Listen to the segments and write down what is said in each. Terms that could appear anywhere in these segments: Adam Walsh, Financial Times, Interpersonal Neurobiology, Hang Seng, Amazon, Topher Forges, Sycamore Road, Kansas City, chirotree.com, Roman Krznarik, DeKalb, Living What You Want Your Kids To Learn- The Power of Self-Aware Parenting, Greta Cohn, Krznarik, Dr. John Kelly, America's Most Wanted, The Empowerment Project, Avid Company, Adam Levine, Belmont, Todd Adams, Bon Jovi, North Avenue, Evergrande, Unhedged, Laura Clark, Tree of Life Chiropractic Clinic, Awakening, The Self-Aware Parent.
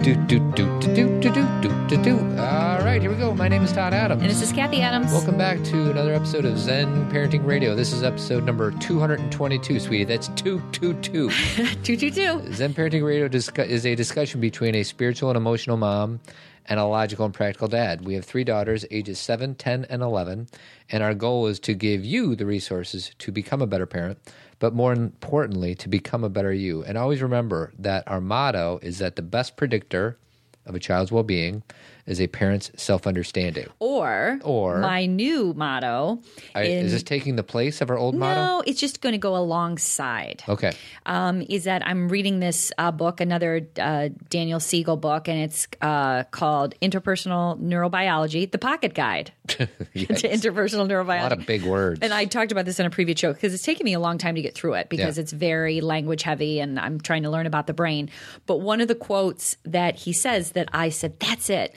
All right, here we go. My name is Todd Adams. And this is Kathy Adams. Welcome back to another episode of Zen Parenting Radio. This is episode number 222, sweetie. That's 222. 222. Zen Parenting Radio is a discussion between a spiritual and emotional mom and a logical and practical dad. We have three daughters, ages 7, 10, and 11, and our goal is to give you the resources to become a better parent, but more importantly, to become a better you. And always remember that our motto is that the best predictor of a child's well-being is a parent's self-understanding. Or my new motto. Is this taking the place of our old motto? No, it's just going to go alongside. Okay. Is that I'm reading this book, another Daniel Siegel book, and it's called Interpersonal Neurobiology, The Pocket Guide to Interpersonal Neurobiology. A lot of big words. And I talked about this in a previous show because it's taken me a long time to get through it because it's very language heavy and I'm trying to learn about the brain. But one of the quotes that he says that I said, that's it.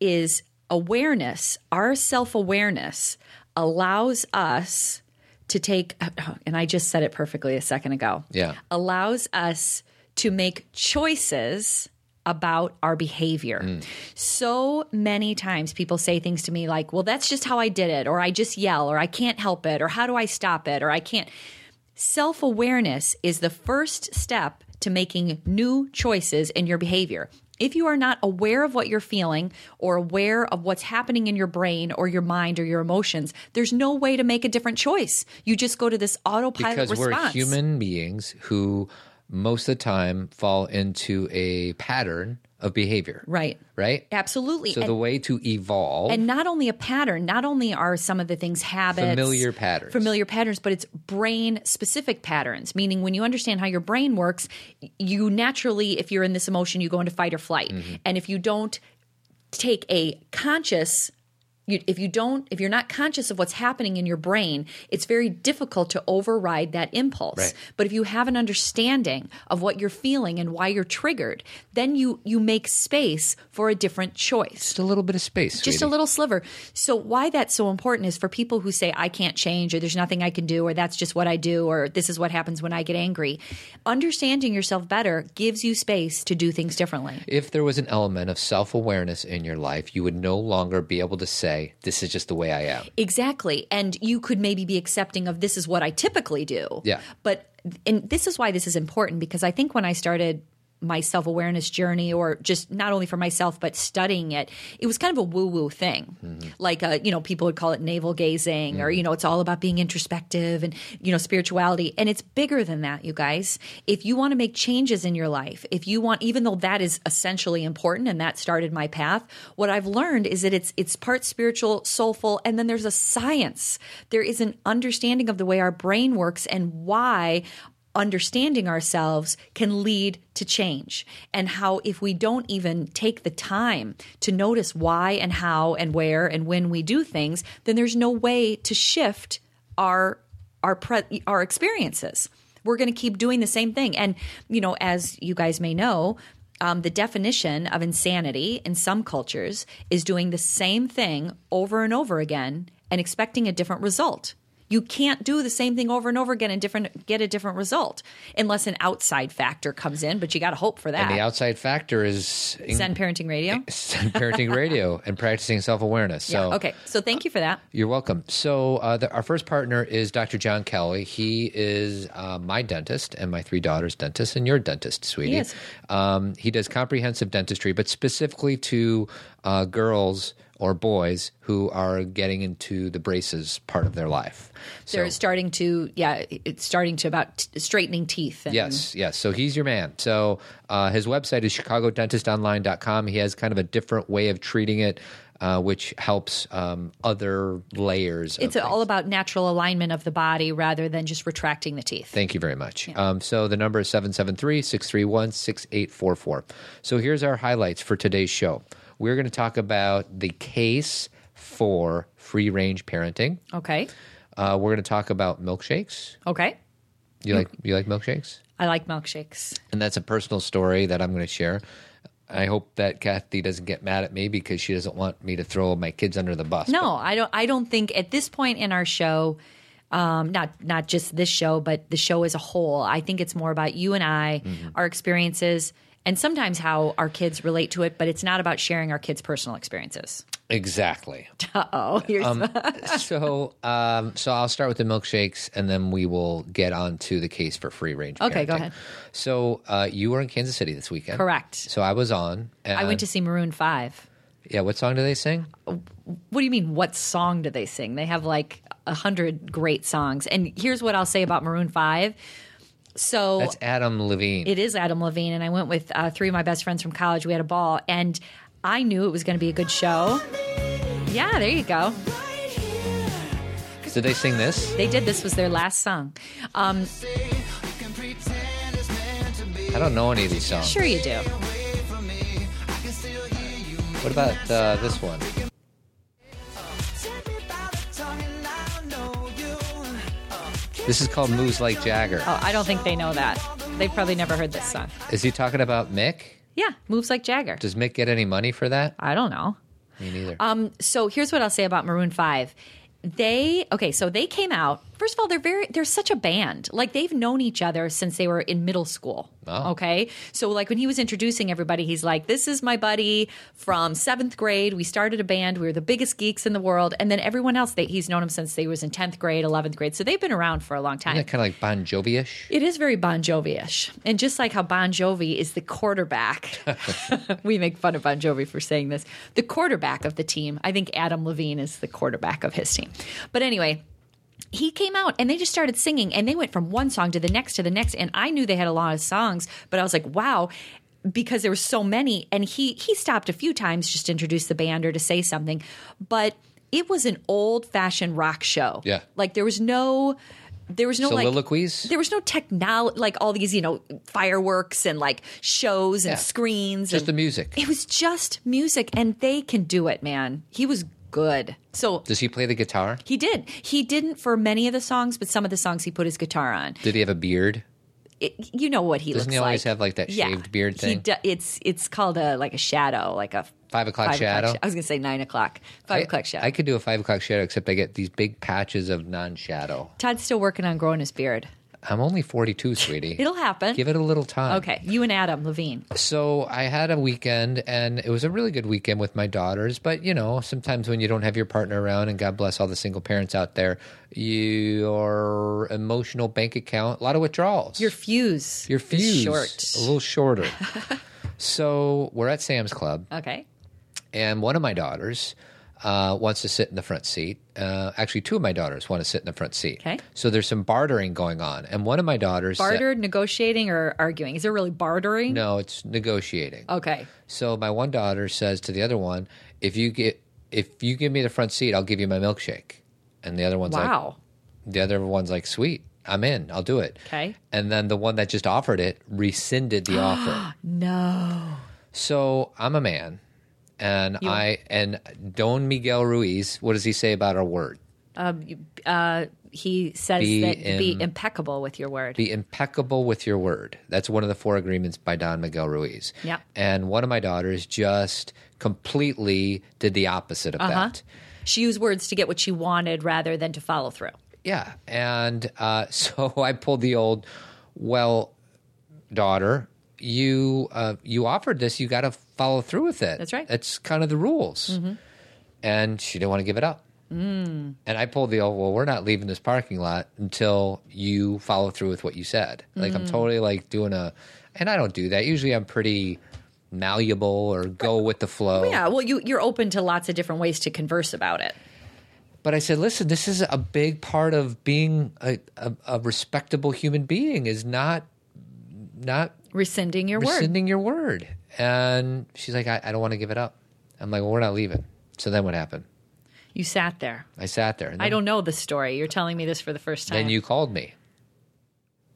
Is awareness, our self-awareness allows us to take – and I just said it perfectly a second ago. Yeah. Allows us to make choices about our behavior. Mm. So many times people say things to me like, well, that's just how I did it, or I just yell, or I can't help it, or how do I stop it, or I can't – self-awareness is the first step to making new choices in your behavior. If you are not aware of what you're feeling or aware of what's happening in your brain or your mind or your emotions, there's no way to make a different choice. You just go to this autopilot response. Because we're human beings who most of the time fall into a pattern of behavior. Right. Right? Absolutely. So the way to evolve. And not only a pattern, not only are some of the things habits. Familiar patterns, but it's brain-specific patterns, meaning when you understand how your brain works, you naturally, if you're in this emotion, you go into fight or flight. Mm-hmm. And if you don't take a conscious if you're not conscious of what's happening in your brain, it's very difficult to override that impulse. Right. But if you have an understanding of what you're feeling and why you're triggered, then you make space for a different choice. Just a little bit of space. Just sweetie. A little sliver. So why that's so important is for people who say, I can't change, or there's nothing I can do, or that's just what I do, or this is what happens when I get angry. Understanding yourself better gives you space to do things differently. If there was an element of self-awareness in your life, you would no longer be able to say, this is just the way I am. Exactly. And you could maybe be accepting of this is what I typically do. Yeah. And this is why this is important, because I think when I started my self-awareness journey, or just not only for myself but studying it, it was kind of a woo-woo thing. Mm-hmm. Like, people would call it navel gazing, mm-hmm. or, it's all about being introspective and, spirituality. And it's bigger than that, you guys. If you want to make changes in your life, even though that is essentially important and that started my path, what I've learned is that it's part spiritual, soulful, and then there's a science. There is an understanding of the way our brain works and why understanding ourselves can lead to change, and how if we don't even take the time to notice why and how and where and when we do things, then there's no way to shift our experiences. We're going to keep doing the same thing. And, as you guys may know, the definition of insanity in some cultures is doing the same thing over and over again and expecting a different result. You can't do the same thing over and over again and get a different result unless an outside factor comes in, but you got to hope for that. And the outside factor is Zen Parenting Radio. Zen Parenting Radio and practicing self-awareness. Yeah, okay. So thank you for that. You're welcome. So our first partner is Dr. John Kelly. He is my dentist and my three daughters' dentist and your dentist, sweetie. Yes. He does comprehensive dentistry, but specifically to girls or boys who are getting into the braces part of their life. So, they're starting to, about straightening teeth. And, yes. So he's your man. So his website is chicagodentistonline.com. He has kind of a different way of treating it, which helps other layers. It's all about natural alignment of the body rather than just retracting the teeth. Thank you very much. Yeah. So the number is 773-631-6844. So here's our highlights for today's show. We're going to talk about the case for free-range parenting. Okay. We're going to talk about milkshakes. Okay. You like milkshakes? I like milkshakes. And that's a personal story that I'm going to share. I hope that Kathy doesn't get mad at me because she doesn't want me to throw my kids under the bus. No, I don't think at this point in our show, not just this show, but the show as a whole, I think it's more about you and I, mm-hmm. our experiences. and sometimes how our kids relate to it, but it's not about sharing our kids' personal experiences. Exactly. Uh-oh. So I'll start with the milkshakes, and then we will get on to the case for free-range parenting. Okay, go ahead. So you were in Kansas City this weekend. Correct. So I was on. And I went to see Maroon 5. Yeah, what song do they sing? What do you mean, what song do they sing? They have like 100 great songs. And here's what I'll say about Maroon 5. So that's Adam Levine. It is Adam Levine. And I went with three of my best friends from college. We had a ball. And I knew it was going to be a good show. Yeah, there you go. Did they sing this? They did. This was their last song. I don't know any of these songs. Sure you do. What about this one? This is called Moves Like Jagger. Oh, I don't think they know that. They probably never heard this song. Is he talking about Mick? Yeah, Moves Like Jagger. Does Mick get any money for that? I don't know. Me neither. So here's what I'll say about Maroon 5. They came out. First of all, they're such a band. Like, they've known each other since they were in middle school. Oh. Okay? So, like, when he was introducing everybody, he's like, this is my buddy from 7th grade. We started a band. We were the biggest geeks in the world. And then everyone else, he's known him since they was in 10th grade, 11th grade. So they've been around for a long time. Isn't that kind of like Bon Jovi-ish? It is very Bon Jovi-ish. And just like how Bon Jovi is the quarterback. We make fun of Bon Jovi for saying this. The quarterback of the team. I think Adam Levine is the quarterback of his team. But anyway, he came out and they just started singing, and they went from one song to the next, and I knew they had a lot of songs, but I was like, wow, because there were so many, and he stopped a few times just to introduce the band or to say something, but it was an old-fashioned rock show. Yeah. Like, there was no soliloquies. There was no technology, like all these, fireworks and like shows and screens. Just the music. It was just music, and they can do it, man. He was good. So does he play the guitar? He did. He didn't for many of the songs, but some of the songs he put his guitar on. Did he have a beard? You know what he looks like. Doesn't he always have like that shaved beard thing? It's called a shadow, like a 5 o'clock shadow. I was going to say 9 o'clock. 5 o'clock shadow. I could do a 5 o'clock shadow, except I get these big patches of non-shadow. Todd's still working on growing his beard. I'm only 42, sweetie. It'll happen. Give it a little time. Okay. You and Adam Levine. So I had a weekend, and it was a really good weekend with my daughters. But, sometimes when you don't have your partner around, and God bless all the single parents out there, your emotional bank account, a lot of withdrawals. Your fuse. Is short. A little shorter. So we're at Sam's Club. Okay. And one of my daughters wants to sit in the front seat. Actually, two of my daughters want to sit in the front seat. Okay. So there's some bartering going on. And one of my daughters... negotiating, or arguing? Is it really bartering? No, it's negotiating. Okay. So my one daughter says to the other one, if you give me the front seat, I'll give you my milkshake. And the other one's sweet, I'm in, I'll do it. Okay. And then the one that just offered it rescinded the offer. No. So I'm a man. And Don Miguel Ruiz, what does he say about our word? He says be impeccable with your word. Be impeccable with your word. That's one of the 4 agreements by Don Miguel Ruiz. Yeah. And one of my daughters just completely did the opposite of that. She used words to get what she wanted rather than to follow through. Yeah. And so I pulled the old, well, daughter, you offered this, you got to follow through with it. That's right. That's kind of the rules. Mm-hmm. And she didn't want to give it up. Mm. And I pulled the old, well, we're not leaving this parking lot until you follow through with what you said. Like, I'm totally like doing and I don't do that. Usually I'm pretty malleable or go with the flow. Yeah, well, you're open to lots of different ways to converse about it. But I said, listen, this is a big part of being a respectable human being, is not rescinding your word. And she's like, I don't want to give it up. I'm like, well, we're not leaving. So then what happened? You sat there. I sat there. And then, I don't know the story. You're telling me this for the first time. Then you called me.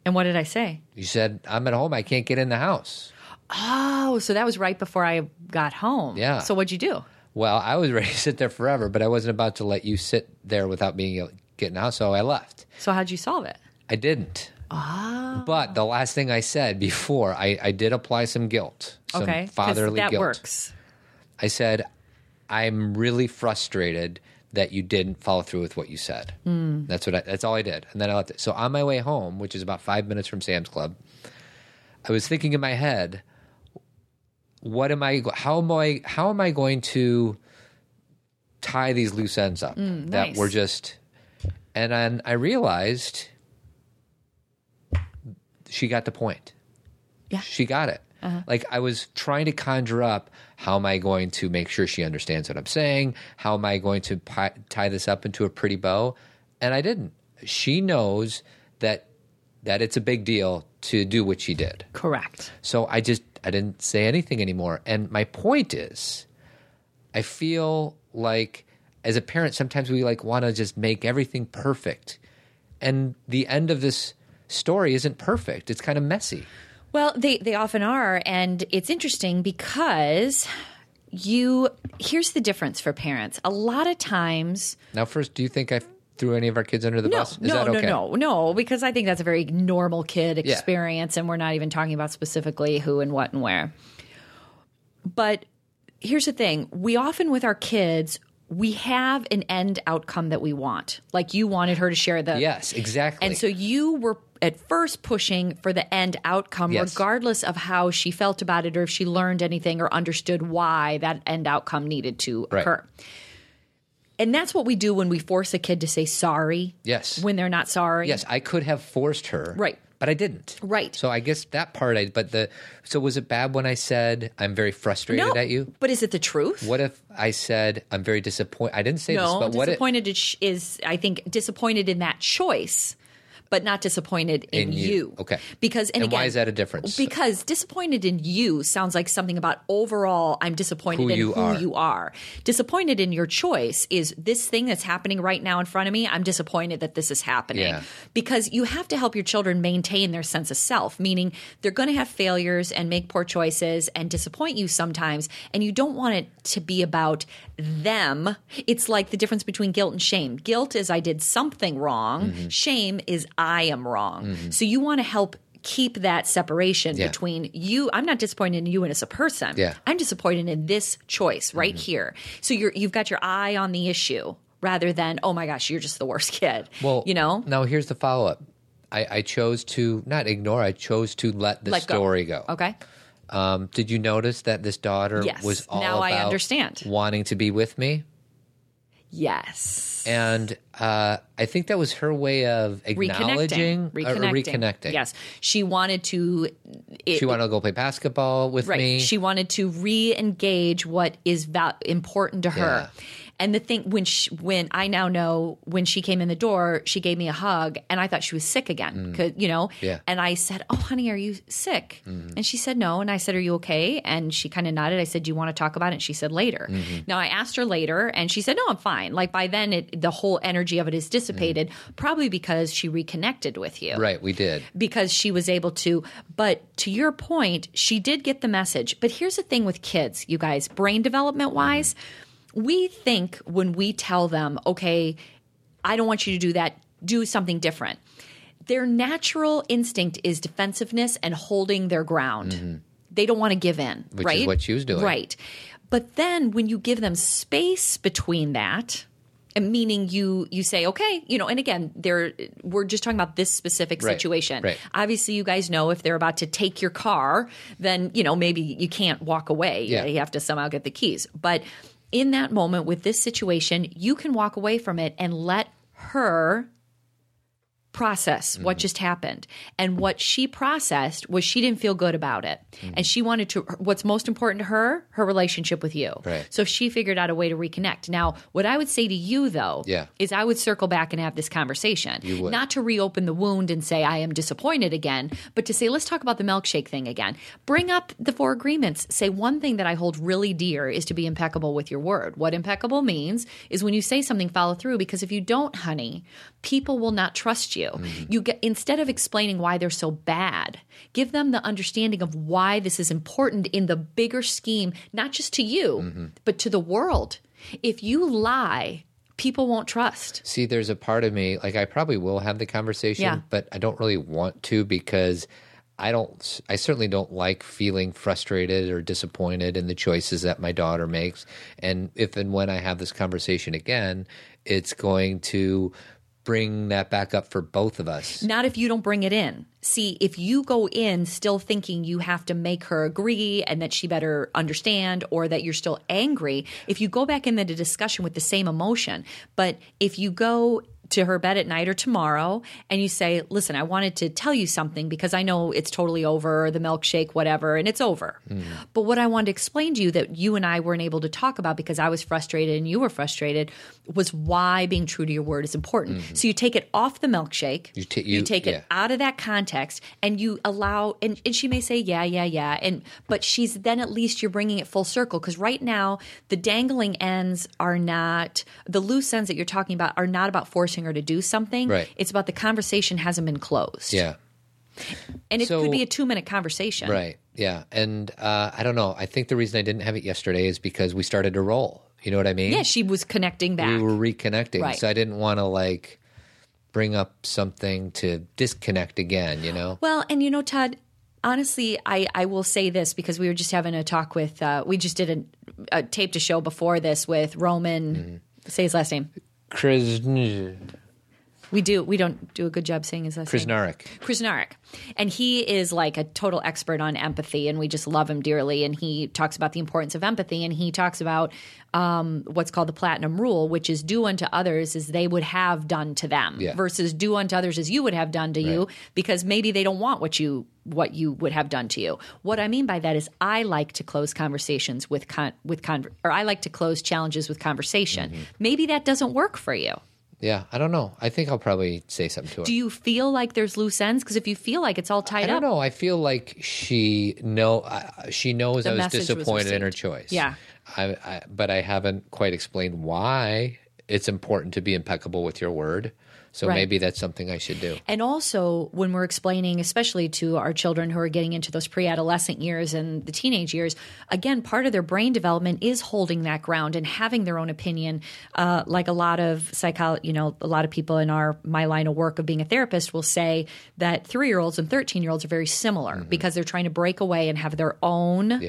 And what did I say? You said, I'm at home. I can't get in the house. Oh, so that was right before I got home. Yeah. So what'd you do? Well, I was ready to sit there forever, but I wasn't about to let you sit there without being able to get in the house, so I left. So how'd you solve it? I didn't. Oh. But the last thing I said before, I did apply some guilt, fatherly guilt. Okay, that works. I said, I'm really frustrated that you didn't follow through with what you said. Mm. That's all I did. And then I left it. So on my way home, which is about 5 minutes from Sam's Club, I was thinking in my head, how am I going to tie these loose ends up that were just, and then I realized she got the point. Yeah. She got it. Uh-huh. Like I was trying to conjure up, how am I going to make sure she understands what I'm saying? How am I going to tie this up into a pretty bow? And I didn't. She knows that it's a big deal to do what she did. Correct. So I didn't say anything anymore. And my point is, I feel like as a parent, sometimes we like want to just make everything perfect. And the end of this story isn't perfect. It's kind of messy. Well, they often are. And it's interesting because here's the difference for parents. A lot of times. Now, first, do you think I threw any of our kids under the bus? Is that okay? No, because I think that's a very normal kid experience. Yeah. And we're not even talking about specifically who and what and where. But here's the thing. We often with our kids, we have an end outcome that we want. Like you wanted her to share the. Yes, exactly. And so you were at first pushing for the end outcome, yes, regardless of how she felt about it or if she learned anything or understood why that end outcome needed to occur. And that's what we do when we force a kid to say sorry. Yes. When they're not sorry. Yes, I could have forced her. Right. But I didn't. Right. So I guess that part so was it bad when I said I'm very frustrated at you? But is it the truth? What if I said I'm very disappointed? I didn't say this, but what disappointed is, I think, disappointed in that choice, but not disappointed in you. Okay. Because and again, why is that a difference? Because disappointed in you sounds like something about overall I'm disappointed in who you are. Disappointed in your choice is this thing that's happening right now in front of me, I'm disappointed that this is happening. Yeah. Because you have to help your children maintain their sense of self, meaning they're going to have failures and make poor choices and disappoint you sometimes, and you don't want it to be about them. It's like the difference between guilt and shame. Guilt is I did something wrong. Mm-hmm. Shame is I am wrong. Mm-hmm. So you want to help keep that separation between you. I'm not disappointed in you and as a person. Yeah. I'm disappointed in this choice right here. So you've got your eye on the issue rather than, oh my gosh, you're just the worst kid. Well, now here's the follow-up. I chose to not ignore. I chose to let the story go. Okay. Did you notice that this daughter was all now about I understand. Wanting to be with me? Yes. And I think that was her way of acknowledging reconnecting. Yes. She wanted to go play basketball with me. She wanted to re-engage what is important to her. Yeah. And the thing when she came in the door, she gave me a hug and I thought she was sick again, and I said, "Oh, honey, are you sick?" Mm-hmm. And she said no, and I said, "Are you okay?" And she kind of nodded. I said, "Do you want to talk about it?" And she said later. Mm-hmm. Now I asked her later and she said, "No, I'm fine." Like by then the whole energy of it is dissipated, probably because she reconnected with you. Right, we did. Because she was able to, but to your point, she did get the message. But here's the thing with kids, you guys, brain development-wise, we think when we tell them, okay, I don't want you to do that, do something different, their natural instinct is defensiveness and holding their ground. Mm-hmm. They don't want to give in, which is what she was doing. Right. But then when you give them space between that, meaning you say, okay, and again, we're just talking about this specific situation. Right. Obviously, you guys know if they're about to take your car, then, maybe you can't walk away. Yeah. You have to somehow get the keys. But in that moment with this situation, you can walk away from it and let her process what just happened. And what she processed was she didn't feel good about it. Mm-hmm. And she wanted to – what's most important to her, her relationship with you. Right. So she figured out a way to reconnect. Now, what I would say to you though is I would circle back and have this conversation. You would. Not to reopen the wound and say I am disappointed again, but to say let's talk about the milkshake thing again. Bring up the 4 agreements. Say one thing that I hold really dear is to be impeccable with your word. What impeccable means is when you say something, follow through, because if you don't, honey, people will not trust you. Mm-hmm. You get, instead of explaining why they're so bad, give them the understanding of why this is important in the bigger scheme, not just to you, but to the world. If you lie, people won't trust. See, there's a part of me, like I probably will have the conversation, but I don't really want to because I certainly don't like feeling frustrated or disappointed in the choices that my daughter makes. And if and when I have this conversation again, it's going to bring that back up for both of us. Not if you don't bring it in. See, if you go in still thinking you have to make her agree and that she better understand, or that you're still angry, if you go back in the discussion with the same emotion. But if you go to her bed at night or tomorrow and you say, listen, I wanted to tell you something because I know it's totally over, the milkshake, whatever, and it's over. But what I wanted to explain to you that you and I weren't able to talk about because I was frustrated and you were frustrated was why being true to your word is important. So you take it off the milkshake, you take it out of that context, and you allow, and she may say, yeah. But she's then, at least you're bringing it full circle, because right now the dangling ends are not, the loose ends that you're talking about are not about forcing her to do something. Right. It's about the conversation hasn't been closed. Yeah. And it could be a 2-minute conversation. Right. Yeah. And I don't know. I think the reason I didn't have it yesterday is because we started to roll. You know what I mean? Yeah. She was connecting back. We were reconnecting. Right. So I didn't want to like bring up something to disconnect again, you know? Well, and you know, Todd, honestly, I will say this, because we were just having a talk with, we just did a taped a show before this with Roman, say his last name. We don't do a good job saying his last name. Krznarik. And he is like a total expert on empathy, and we just love him dearly. And he talks about the importance of empathy, and he talks about what's called the platinum rule, which is do unto others as they would have done to them, versus do unto others as you would have done to you, because maybe they don't want what you would have done to you. What I mean by that is I like to close conversations or I like to close challenges with conversation. Maybe that doesn't work for you. Yeah, I don't know. I think I'll probably say something to her. Do you feel like there's loose ends? Because if you feel like it's all tied up, I don't know. I feel like she knows I was disappointed in her choice. Yeah, but I haven't quite explained why it's important to be impeccable with your word. So maybe that's something I should do. And also when we're explaining, especially to our children who are getting into those pre-adolescent years and the teenage years, again, part of their brain development is holding that ground and having their own opinion. Like a lot of a lot of people in my line of work of being a therapist will say that 3-year-olds and 13-year-olds are very similar because they're trying to break away and have their own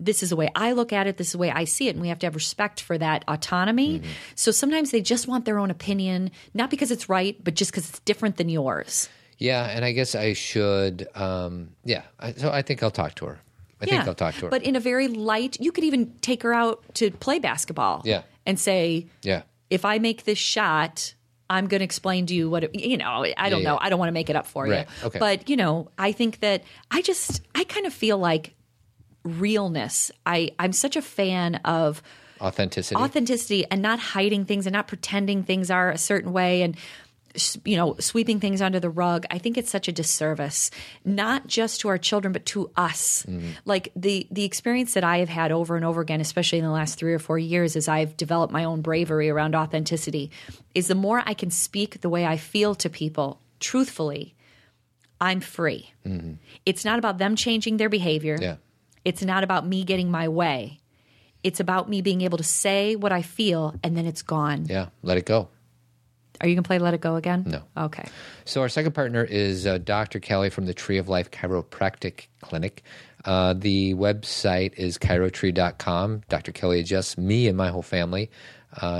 this is the way I look at it, this is the way I see it, and we have to have respect for that autonomy. So sometimes they just want their own opinion, not because it's right, but just because it's different than yours. Yeah, and I guess I should so I think I'll talk to her. I think I'll talk to her. But in a very light – you could even take her out to play basketball and say, if I make this shot – I'm going to explain to you what – I don't know. I don't want to make it up for you. Okay. But, I think that I kind of feel like realness. I'm such a fan of – Authenticity and not hiding things and not pretending things are a certain way and, sweeping things under the rug. I think it's such a disservice, not just to our children but to us. Like the experience that I have had over and over again, especially in the last 3 or 4 years as I've developed my own bravery around authenticity, is the more I can speak the way I feel to people truthfully, I'm free. It's not about them changing their behavior. It's not about me getting my way. It's about me being able to say what I feel, and then it's gone. Let it go. Are you going to play Let It Go again? No. Okay. So our second partner is Dr. Kelly from the Tree of Life Chiropractic Clinic. The website is chirotree.com. Dr. Kelly adjusts me and my whole family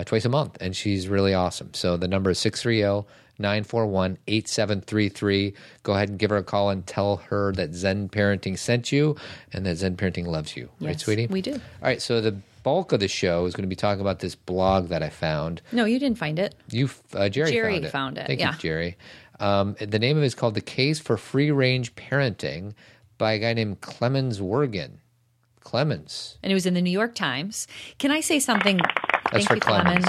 twice a month, and she's really awesome. So the number is 630-941-8733. Go ahead and give her a call and tell her that Zen Parenting sent you and that Zen Parenting loves you. Yes, right, sweetie? We do. All right. So the bulk of the show is going to be talking about this blog that I found. No, you didn't find it. Jerry found it. Thank you, Jerry. The name of it is called The Case for Free-Range Parenting by a guy named Clemens Wergin. And it was in the New York Times. Can I say something? Thank you, Clemens.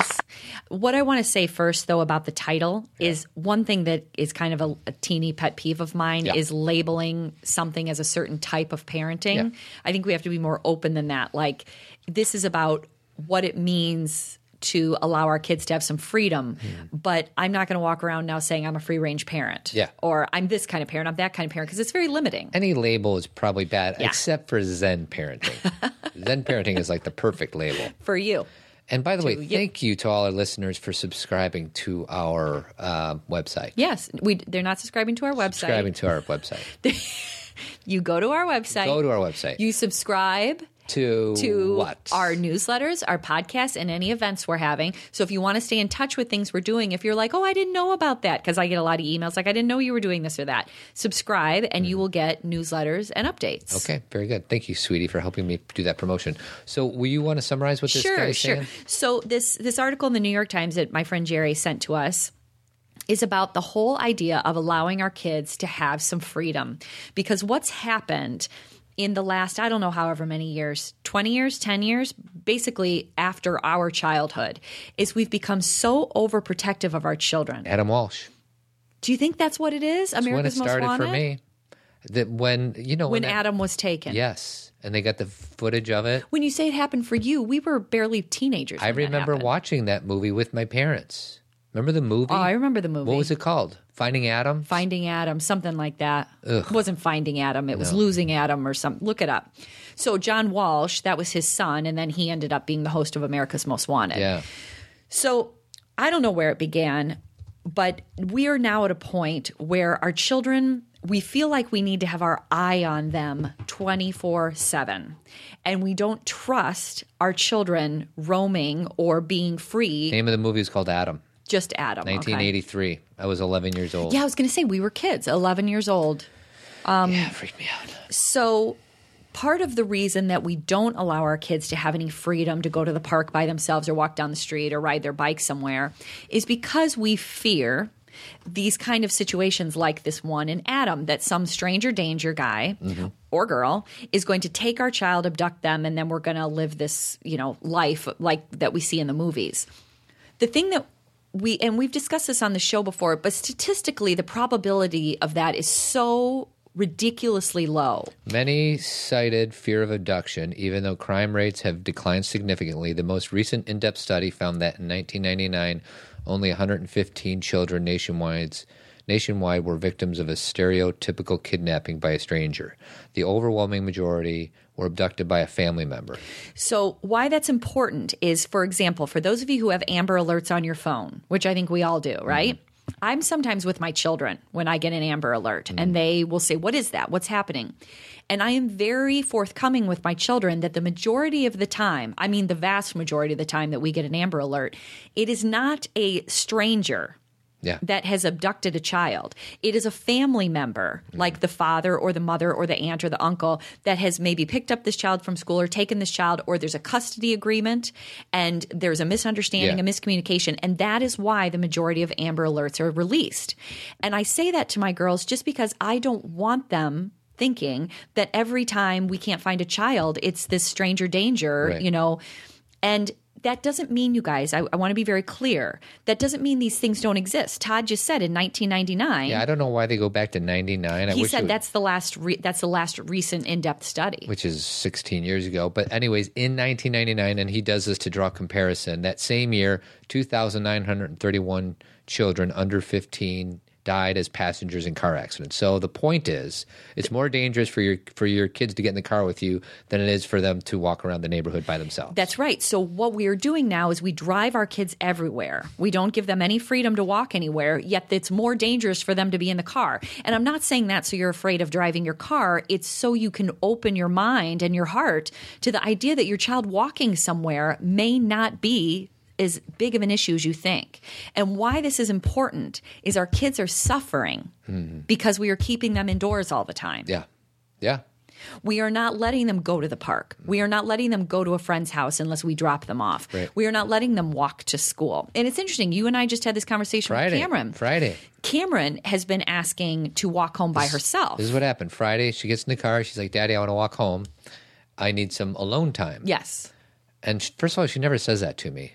What I want to say first, though, about the title is one thing that is kind of a teeny pet peeve of mine is labeling something as a certain type of parenting. I think we have to be more open than that. Like, this is about what it means to allow our kids to have some freedom, but I'm not going to walk around now saying I'm a free-range parent or I'm this kind of parent, I'm that kind of parent, because it's very limiting. Any label is probably bad except for Zen Parenting. Zen Parenting is like the perfect label. For you. And by the way, thank you to all our listeners for subscribing to our website. Yes. They're not subscribing to our website. Subscribing to our website. You go to our website. You subscribe. To what? Our newsletters, our podcasts, and any events we're having. So if you want to stay in touch with things we're doing, if you're like, oh, I didn't know about that, because I get a lot of emails like, I didn't know you were doing this or that, subscribe and you will get newsletters and updates. Okay, very good. Thank you, sweetie, for helping me do that promotion. So will you want to summarize what this guy is saying? Sure. So this article in the New York Times that my friend Jerry sent to us is about the whole idea of allowing our kids to have some freedom, because what's happened in the last, I don't know, however many years, 20 years, 10 years, basically after our childhood, is we've become so overprotective of our children. Adam Walsh. Do you think that's what it is? That's America's Most Wanted? When it started for me. That when, you know, when Adam was taken. Yes. And they got the footage of it. When you say it happened for you, we were barely teenagers. I remember watching that movie with my parents. Remember the movie? Oh, I remember the movie. What was it called? Finding Adam? Finding Adam, something like that. Ugh. It wasn't Finding Adam. It was Losing Adam or something. Look it up. So John Walsh, that was his son, and then he ended up being the host of America's Most Wanted. Yeah. So I don't know where it began, but we are now at a point where our children, we feel like we need to have our eye on them 24/7, and we don't trust our children roaming or being free. The name of the movie is called Adam. Just Adam. 1983. Okay. I was 11 years old. Yeah, I was going to say we were kids, 11 years old. Yeah, it freaked me out. So part of the reason that we don't allow our kids to have any freedom to go to the park by themselves or walk down the street or ride their bike somewhere is because we fear these kind of situations like this one in Adam, that some stranger danger guy or girl is going to take our child, abduct them, and then we're going to live this, you know, life like that we see in the movies. The thing that we've discussed this on the show before, but statistically, the probability of that is so ridiculously low. Many cited fear of abduction, even though crime rates have declined significantly. The most recent in-depth study found that in 1999, only 115 children nationwide were victims of a stereotypical kidnapping by a stranger. The overwhelming majority were abducted by a family member. So why that's important is, for example, for those of you who have Amber Alerts on your phone, which I think we all do, right? I'm sometimes with my children when I get an Amber Alert, and they will say, what is that? What's happening? And I am very forthcoming with my children that the majority of the time, I mean the vast majority of the time that we get an Amber Alert, it is not a stranger that has abducted a child. It is a family member, like the father or the mother or the aunt or the uncle, that has maybe picked up this child from school or taken this child, or there's a custody agreement and there's a misunderstanding, a miscommunication. And that is why the majority of Amber Alerts are released. And I say that to my girls just because I don't want them thinking that every time we can't find a child, it's this stranger danger, you know, and that doesn't mean, you guys, I want to be very clear, that doesn't mean these things don't exist. Todd just said in 1999. Yeah, I don't know why they go back to 99. He said that's the last recent in-depth study. Which is 16 years ago. But anyways, in 1999, and he does this to draw comparison, that same year, 2,931 children under 15 died as passengers in car accidents. So the point is, it's more dangerous for your kids to get in the car with you than it is for them to walk around the neighborhood by themselves. That's right. So what we are doing now is we drive our kids everywhere. We don't give them any freedom to walk anywhere, yet it's more dangerous for them to be in the car. And I'm not saying that so you're afraid of driving your car. It's so you can open your mind and your heart to the idea that your child walking somewhere may not be as big of an issue as you think. And why this is important is our kids are suffering because we are keeping them indoors all the time. Yeah. Yeah. We are not letting them go to the park. We are not letting them go to a friend's house unless we drop them off. Right. We are not letting them walk to school. And it's interesting. You and I just had this conversation with Cameron. Cameron has been asking to walk home by herself. This is what happened. Friday, she gets in the car. She's like, Daddy, I want to walk home. I need some alone time. Yes. And first of all, she never says that to me.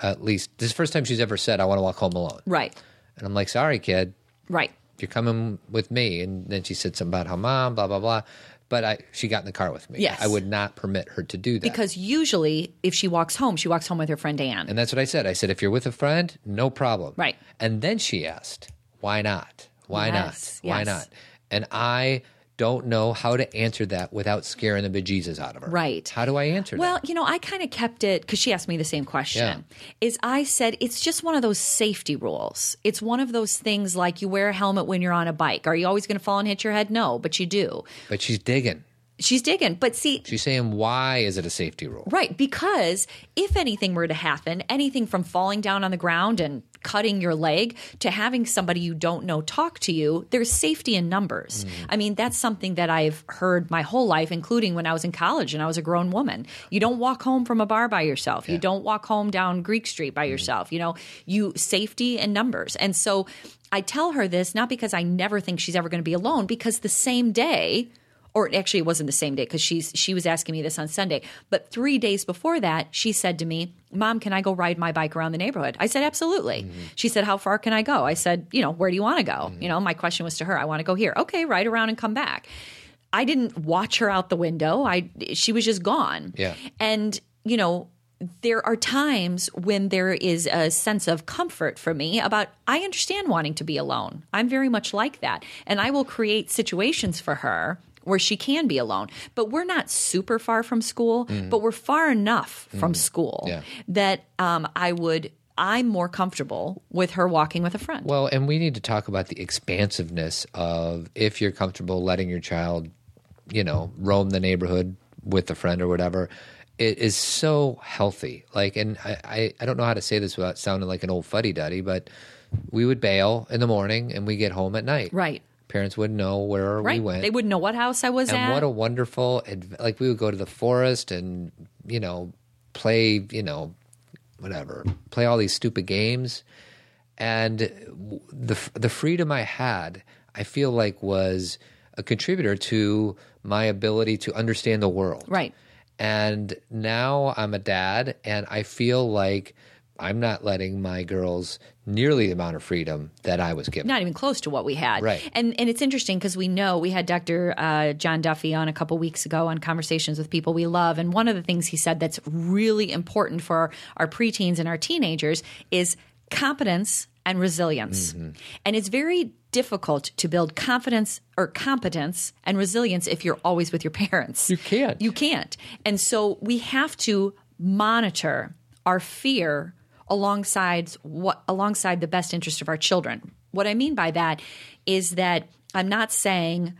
At least this is the first time she's ever said, I want to walk home alone. Right. And I'm like, sorry, kid. Right. You're coming with me. And then she said something about how mom, blah, blah, blah. But she got in the car with me. Yes. I would not permit her to do that. Because usually if she walks home with her friend Anne. And that's what I said. I said, if you're with a friend, no problem. Right. And then she asked, why not? Why not? Why not? And I don't know how to answer that without scaring the bejesus out of her. Right. How do I answer that? Well, you know, I kind of kept it, because she asked me the same question, is I said, it's just one of those safety rules. It's one of those things like you wear a helmet when you're on a bike. Are you always going to fall and hit your head? No, but you do. But she's digging. She's digging, but see... She's saying, why is it a safety rule? Right, because if anything were to happen, anything from falling down on the ground and cutting your leg to having somebody you don't know talk to you, there's safety in numbers. Mm. I mean, that's something that I've heard my whole life, including when I was in college and I was a grown woman. You don't walk home from a bar by yourself. Yeah. You don't walk home down Greek Street by yourself. You know, safety in numbers. And so I tell her this not because I never think she's ever going to be alone, because the same day... Or actually, it wasn't the same day because she was asking me this on Sunday. But 3 days before that, she said to me, Mom, can I go ride my bike around the neighborhood? I said, absolutely. Mm-hmm. She said, how far can I go? I said, where do you want to go? Mm-hmm. My question was to her, I want to go here. Okay, ride around and come back. I didn't watch her out the window. She was just gone. Yeah. And, there are times when there is a sense of comfort for me about I understand wanting to be alone. I'm very much like that. And I will create situations for her where she can be alone. But we're not super far from school, but we're far enough from school that I'm more comfortable with her walking with a friend. Well, and we need to talk about the expansiveness of if you're comfortable letting your child, roam the neighborhood with a friend or whatever. It is so healthy. Like, and I don't know how to say this without sounding like an old fuddy-duddy, but we would bail in the morning and we get home at night. Right. Parents wouldn't know where we went. They wouldn't know what house I was at. And what a wonderful – like we would go to the forest and, play, whatever, play all these stupid games. And the freedom I had, I feel like was a contributor to my ability to understand the world. Right. And now I'm a dad and I feel like – I'm not letting my girls nearly the amount of freedom that I was given. Not even close to what we had. Right. And it's interesting because we had Dr. John Duffy on a couple weeks ago on Conversations with People We Love. And one of the things he said that's really important for our preteens and our teenagers is competence and resilience. Mm-hmm. And it's very difficult to build competence and resilience if you're always with your parents. You can't. And so we have to monitor our fear alongside the best interest of our children. What I mean by that is that I'm not saying,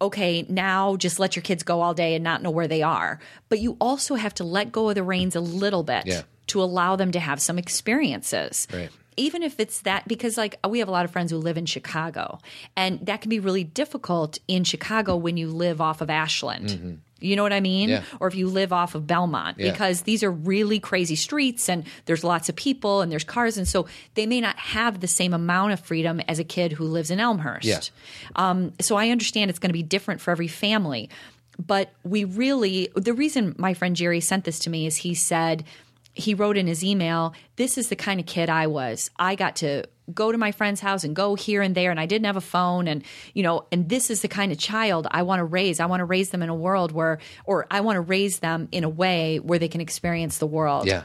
okay, now just let your kids go all day and not know where they are. But you also have to let go of the reins a little bit to allow them to have some experiences. Right. Even if it's that, because we have a lot of friends who live in Chicago, and that can be really difficult in Chicago when you live off of Ashland. Mm-hmm. You know what I mean? Yeah. Or if you live off of Belmont, because these are really crazy streets and there's lots of people and there's cars. And so they may not have the same amount of freedom as a kid who lives in Elmhurst. Yeah. So I understand it's going to be different for every family. But the reason my friend Jerry sent this to me is he said, he wrote in his email, this is the kind of kid I was. I got to go to my friend's house and go here and there, and I didn't have a phone, and and this is the kind of child I want to raise. I want to raise them in a world where they can experience the world. Yeah.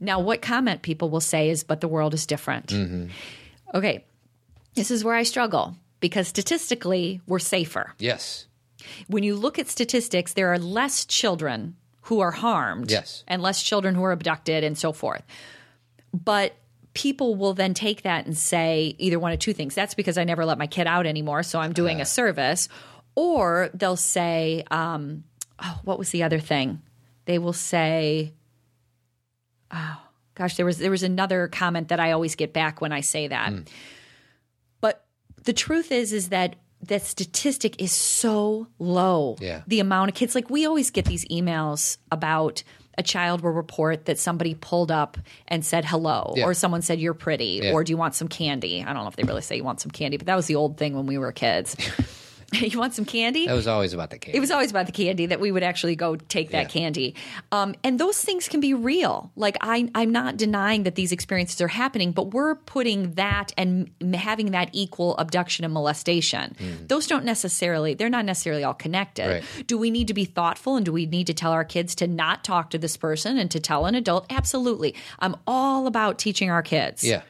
Now, what comment people will say is, but the world is different. Mm-hmm. Okay. This is where I struggle because statistically, we're safer. Yes. When you look at statistics, there are less children who are harmed and less children who are abducted and so forth. But people will then take that and say either one of two things. That's because I never let my kid out anymore, so I'm doing a service. Or they'll say, what was the other thing? They will say, there was another comment that I always get back when I say that. Mm. But the truth is that that statistic is so low, the amount of kids. Like we always get these emails about – a child will report that somebody pulled up and said hello or someone said you're pretty or do you want some candy? I don't know if they really say you want some candy, but that was the old thing when we were kids. You want some candy? That was always about the candy. It was always about the candy that we would actually go take that candy. And those things can be real. Like I'm not denying that these experiences are happening, but we're putting that and having that equal abduction and molestation. Mm. Those don't necessarily – they're not necessarily all connected. Right. Do we need to be thoughtful and do we need to tell our kids to not talk to this person and to tell an adult? Absolutely. I'm all about teaching our kids. Yeah.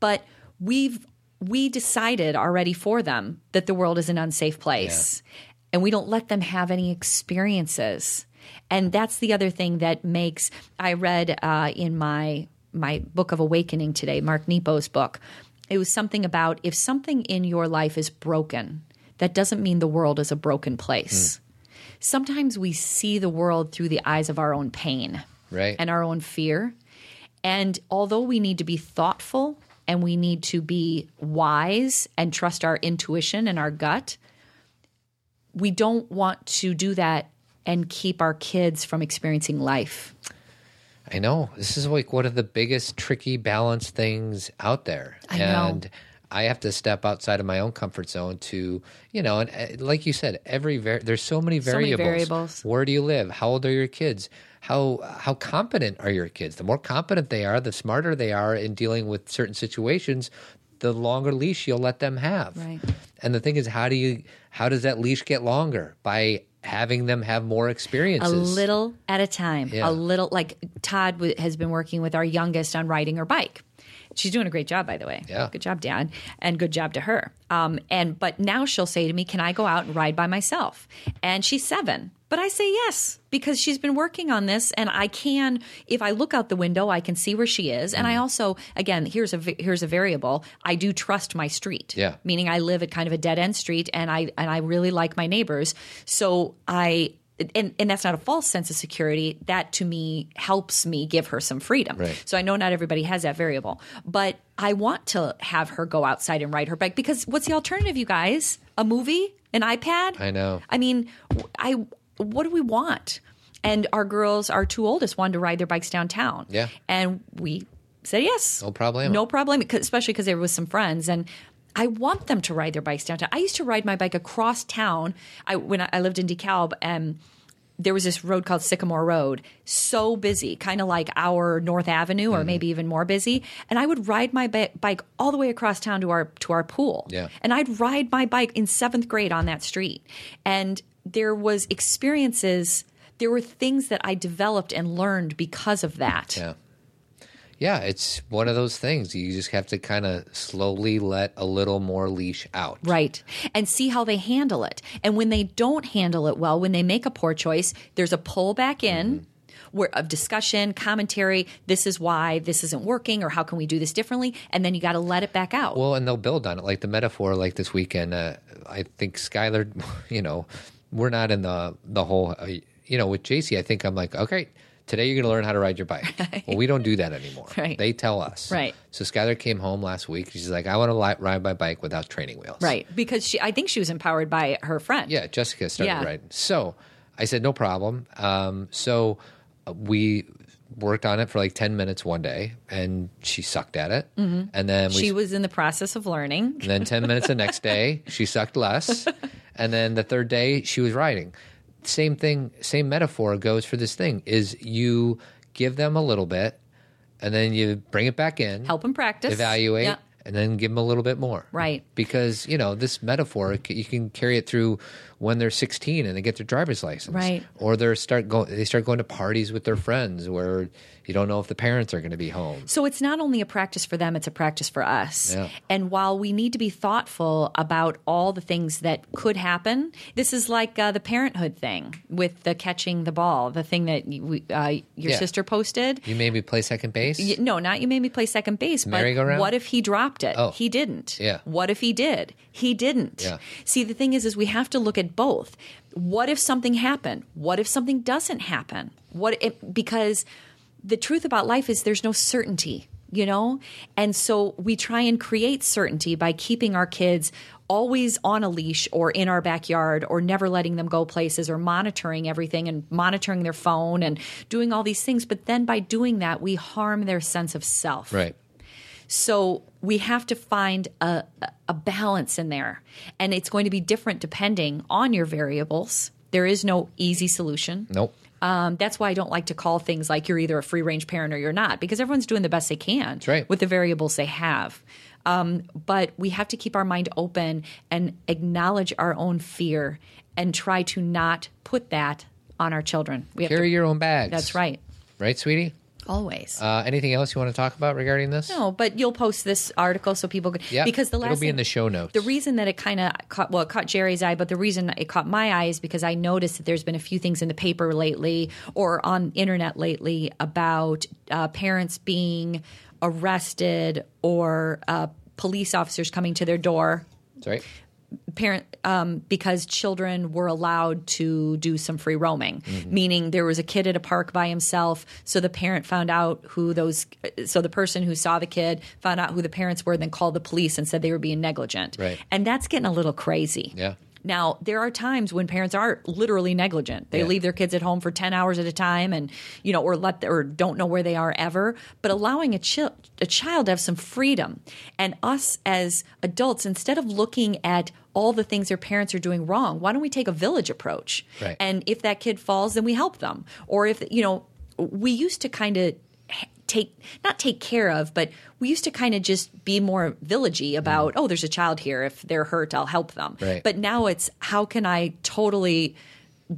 But we decided already for them that the world is an unsafe place and we don't let them have any experiences. And that's the other thing that makes – I read in my book of Awakening today, Mark Nepo's book. It was something about if something in your life is broken, that doesn't mean the world is a broken place. sometimes we see the world through the eyes of our own pain, right, and our own fear. And although we need to be thoughtful and we need to be wise and trust our intuition and our gut, we don't want to do that and keep our kids from experiencing life. I know. This is like one of the biggest tricky balance things out there. I know. I have to step outside of my own comfort zone to, you know, and like you said, there's so many variables. Where do you live? How old are your kids? How competent are your kids? The more competent they are, the smarter they are in dealing with certain situations, the longer leash you'll let them have. Right. And the thing is, how does that leash get longer? By having them have more experiences. A little at a time. Yeah. A little, like Todd has been working with our youngest on riding her bike. She's doing a great job, by the way. Yeah. Good job, Dad, and good job to her. But now she'll say to me, can I go out and ride by myself? And she's 7. But I say yes, because she's been working on this, and I can, if I look out the window, I can see where she is. And I also, again, here's a variable. I do trust my street, meaning I live at kind of a dead-end street, and I really like my neighbors. So And that's not a false sense of security. That, to me, helps me give her some freedom. Right. So I know not everybody has that variable. But I want to have her go outside and ride her bike, because what's the alternative, you guys? A movie? An iPad? I know. I mean, what do we want? And our girls, our two oldest, wanted to ride their bikes downtown. Yeah. And we said yes. No problem. No problem, especially because they were with some friends. And I want them to ride their bikes downtown. I used to ride my bike across town when I lived in DeKalb, and there was this road called Sycamore Road, so busy, kind of like our North Avenue or maybe even more busy. And I would ride my bike all the way across town to our pool. Yeah. And I'd ride my bike in 7th grade on that street. And there was experiences, there were things that I developed and learned because of that. Yeah. Yeah, it's one of those things. You just have to kind of slowly let a little more leash out. Right. And see how they handle it. And when they don't handle it well, when they make a poor choice, there's a pull back in of discussion, commentary, this is why this isn't working, or how can we do this differently? And then you got to let it back out. Well, and they'll build on it. Like the metaphor, like this weekend, I think Skylar, you know, we're not in the whole, you know, with JC, I think I'm like, okay, today you're going to learn how to ride your bike. Well, we don't do that anymore. Right. They tell us. Right. So Skylar came home last week. She's like, I want to ride my bike without training wheels. Right. Because I think she was empowered by her friend. Yeah, Jessica started riding. So I said, no problem. So we worked on it for like 10 minutes one day, and she sucked at it. Mm-hmm. And then she was in the process of learning. And then 10 minutes the next day, she sucked less. And then the third day, she was riding. Same thing, same metaphor goes for this thing, is you give them a little bit and then you bring it back in. Help them practice. Evaluate. Yeah. And then give them a little bit more. Right. Because, you know, this metaphor, you can carry it through when they're 16 and they get their driver's license. Right. Or they start going to parties with their friends where you don't know if the parents are going to be home. So it's not only a practice for them, it's a practice for us. Yeah. And while we need to be thoughtful about all the things that could happen, this is like the parenthood thing with the catching the ball, the thing that your sister posted. You made me play second base? No, not you made me play second base. Merry-go-round? What if he dropped it? Oh. He didn't. Yeah. What if he did? He didn't. Yeah. See, the thing is we have to look at both. What if something happened? What if something doesn't happen? Because the truth about life is there's no certainty, you know? And so we try and create certainty by keeping our kids always on a leash or in our backyard or never letting them go places or monitoring everything and monitoring their phone and doing all these things. But then by doing that, we harm their sense of self. Right. So we have to find a balance in there, and it's going to be different depending on your variables. There is no easy solution. Nope. That's why I don't like to call things like you're either a free-range parent or you're not, because everyone's doing the best they can. That's right. With the variables they have. But we have to keep our mind open and acknowledge our own fear and try to not put that on our children. Carry your own bags. That's right. Right, sweetie? Always. Anything else you want to talk about regarding this? No, but you'll post this article so people can. Yep. Because it'll be in the show notes. The reason that it kind of caught Jerry's eye, but the reason it caught my eye is because I noticed that there's been a few things in the paper lately or on the internet lately about parents being arrested or police officers coming to their door. That's right. because children were allowed to do some free roaming, mm-hmm. meaning there was a kid at a park by himself. So the parent found out who those – so the person who saw the kid found out who the parents were, then called the police and said they were being negligent. Right. And that's getting a little crazy. Yeah. Now, there are times when parents are literally negligent. They leave their kids at home for 10 hours at a time and, you know, or don't know where they are ever. But allowing a child to have some freedom, and us as adults, instead of looking at all the things their parents are doing wrong, why don't we take a village approach? Right. And if that kid falls, then we help them. Or if, you know, we used to kind of just be more villagey about, oh, there's a child here. If they're hurt, I'll help them. Right. But now it's, how can I totally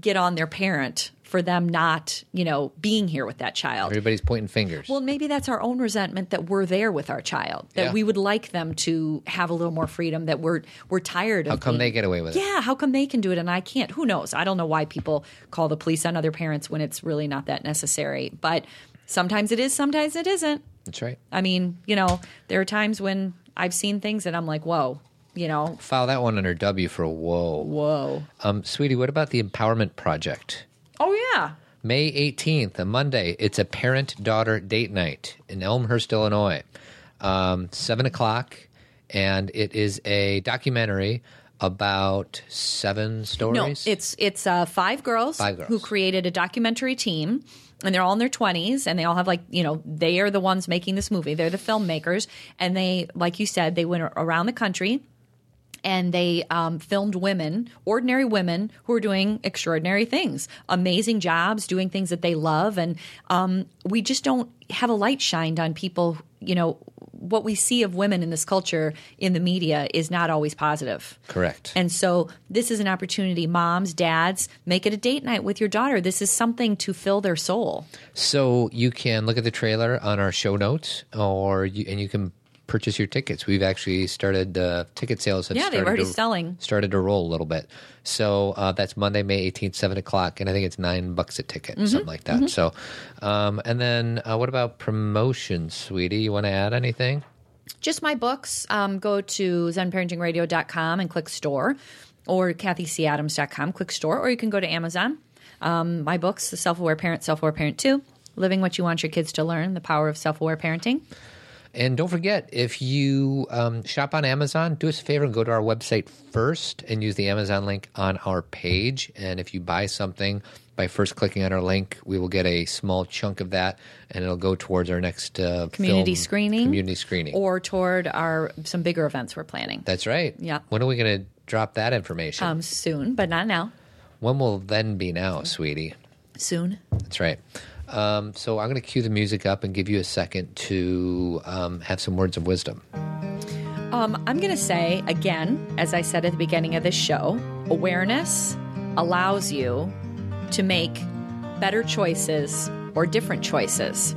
get on their parent for them not, you know, being here with that child? Everybody's pointing fingers. Well, maybe that's our own resentment that we're there with our child, that we would like them to have a little more freedom, that we're tired of. How come they get away with it? Yeah, how come they can do it and I can't? Who knows? I don't know why people call the police on other parents when it's really not that necessary. But sometimes it is, sometimes it isn't. That's right. I mean, you know, there are times when I've seen things that I'm like, whoa, you know. File that one under W for whoa. Whoa. Sweetie, what about the Empowerment Project? Oh, yeah. May 18th, a Monday, it's a parent-daughter date night in Elmhurst, Illinois, 7 o'clock, and it is a documentary about 7 stories? No, it's 5 girls who created a documentary team. And they're all in their 20s, and they all have, like, you know, they are the ones making this movie. They're the filmmakers. And they, like you said, they went around the country and they filmed women, ordinary women who are doing extraordinary things, amazing jobs, doing things that they love. And we just don't have a light shined on people. You know, what we see of women in this culture in the media is not always positive. Correct. And so this is an opportunity. Moms, dads, make it a date night with your daughter. This is something to fill their soul. So you can look at the trailer on our show notes, and you can purchase your tickets. We've actually started ticket sales. Started to roll a little bit. So that's Monday, May 18th, 7 o'clock, and I think it's $9 a ticket, mm-hmm. something like that. Mm-hmm. So, and then what about promotion, sweetie? You want to add anything? Just my books. Go to zenparentingradio.com and click store, or kathycadams.com, click store, or you can go to Amazon. My books: The Self-Aware Parent, Self-Aware Parent 2, Living What You Want Your Kids to Learn, The Power of Self-Aware Parenting. And don't forget, if you shop on Amazon, do us a favor and go to our website first and use the Amazon link on our page. And if you buy something by first clicking on our link, we will get a small chunk of that, and it'll go towards our next community screening, or toward some bigger events we're planning. That's right. Yeah. When are we going to drop that information? Soon, but not now. When will then be now, sweetie? Soon. That's right. So I'm going to cue the music up and give you a second to have some words of wisdom. I'm going to say, again, as I said at the beginning of this show, awareness allows you to make better choices or different choices.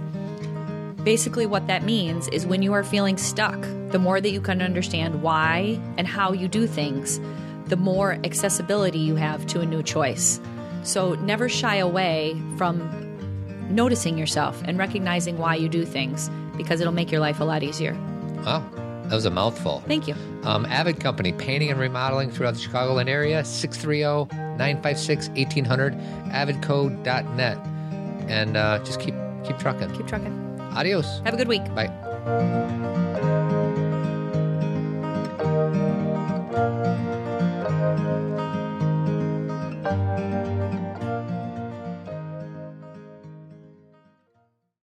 Basically, what that means is when you are feeling stuck, the more that you can understand why and how you do things, the more accessibility you have to a new choice. So never shy away from noticing yourself and recognizing why you do things, because it'll make your life a lot easier. Wow, that was a mouthful. Thank you. Avid Company, painting and remodeling throughout the Chicagoland area, 630-956-1800, avidco.net. And just keep trucking. Keep trucking. Adios. Have a good week. Bye.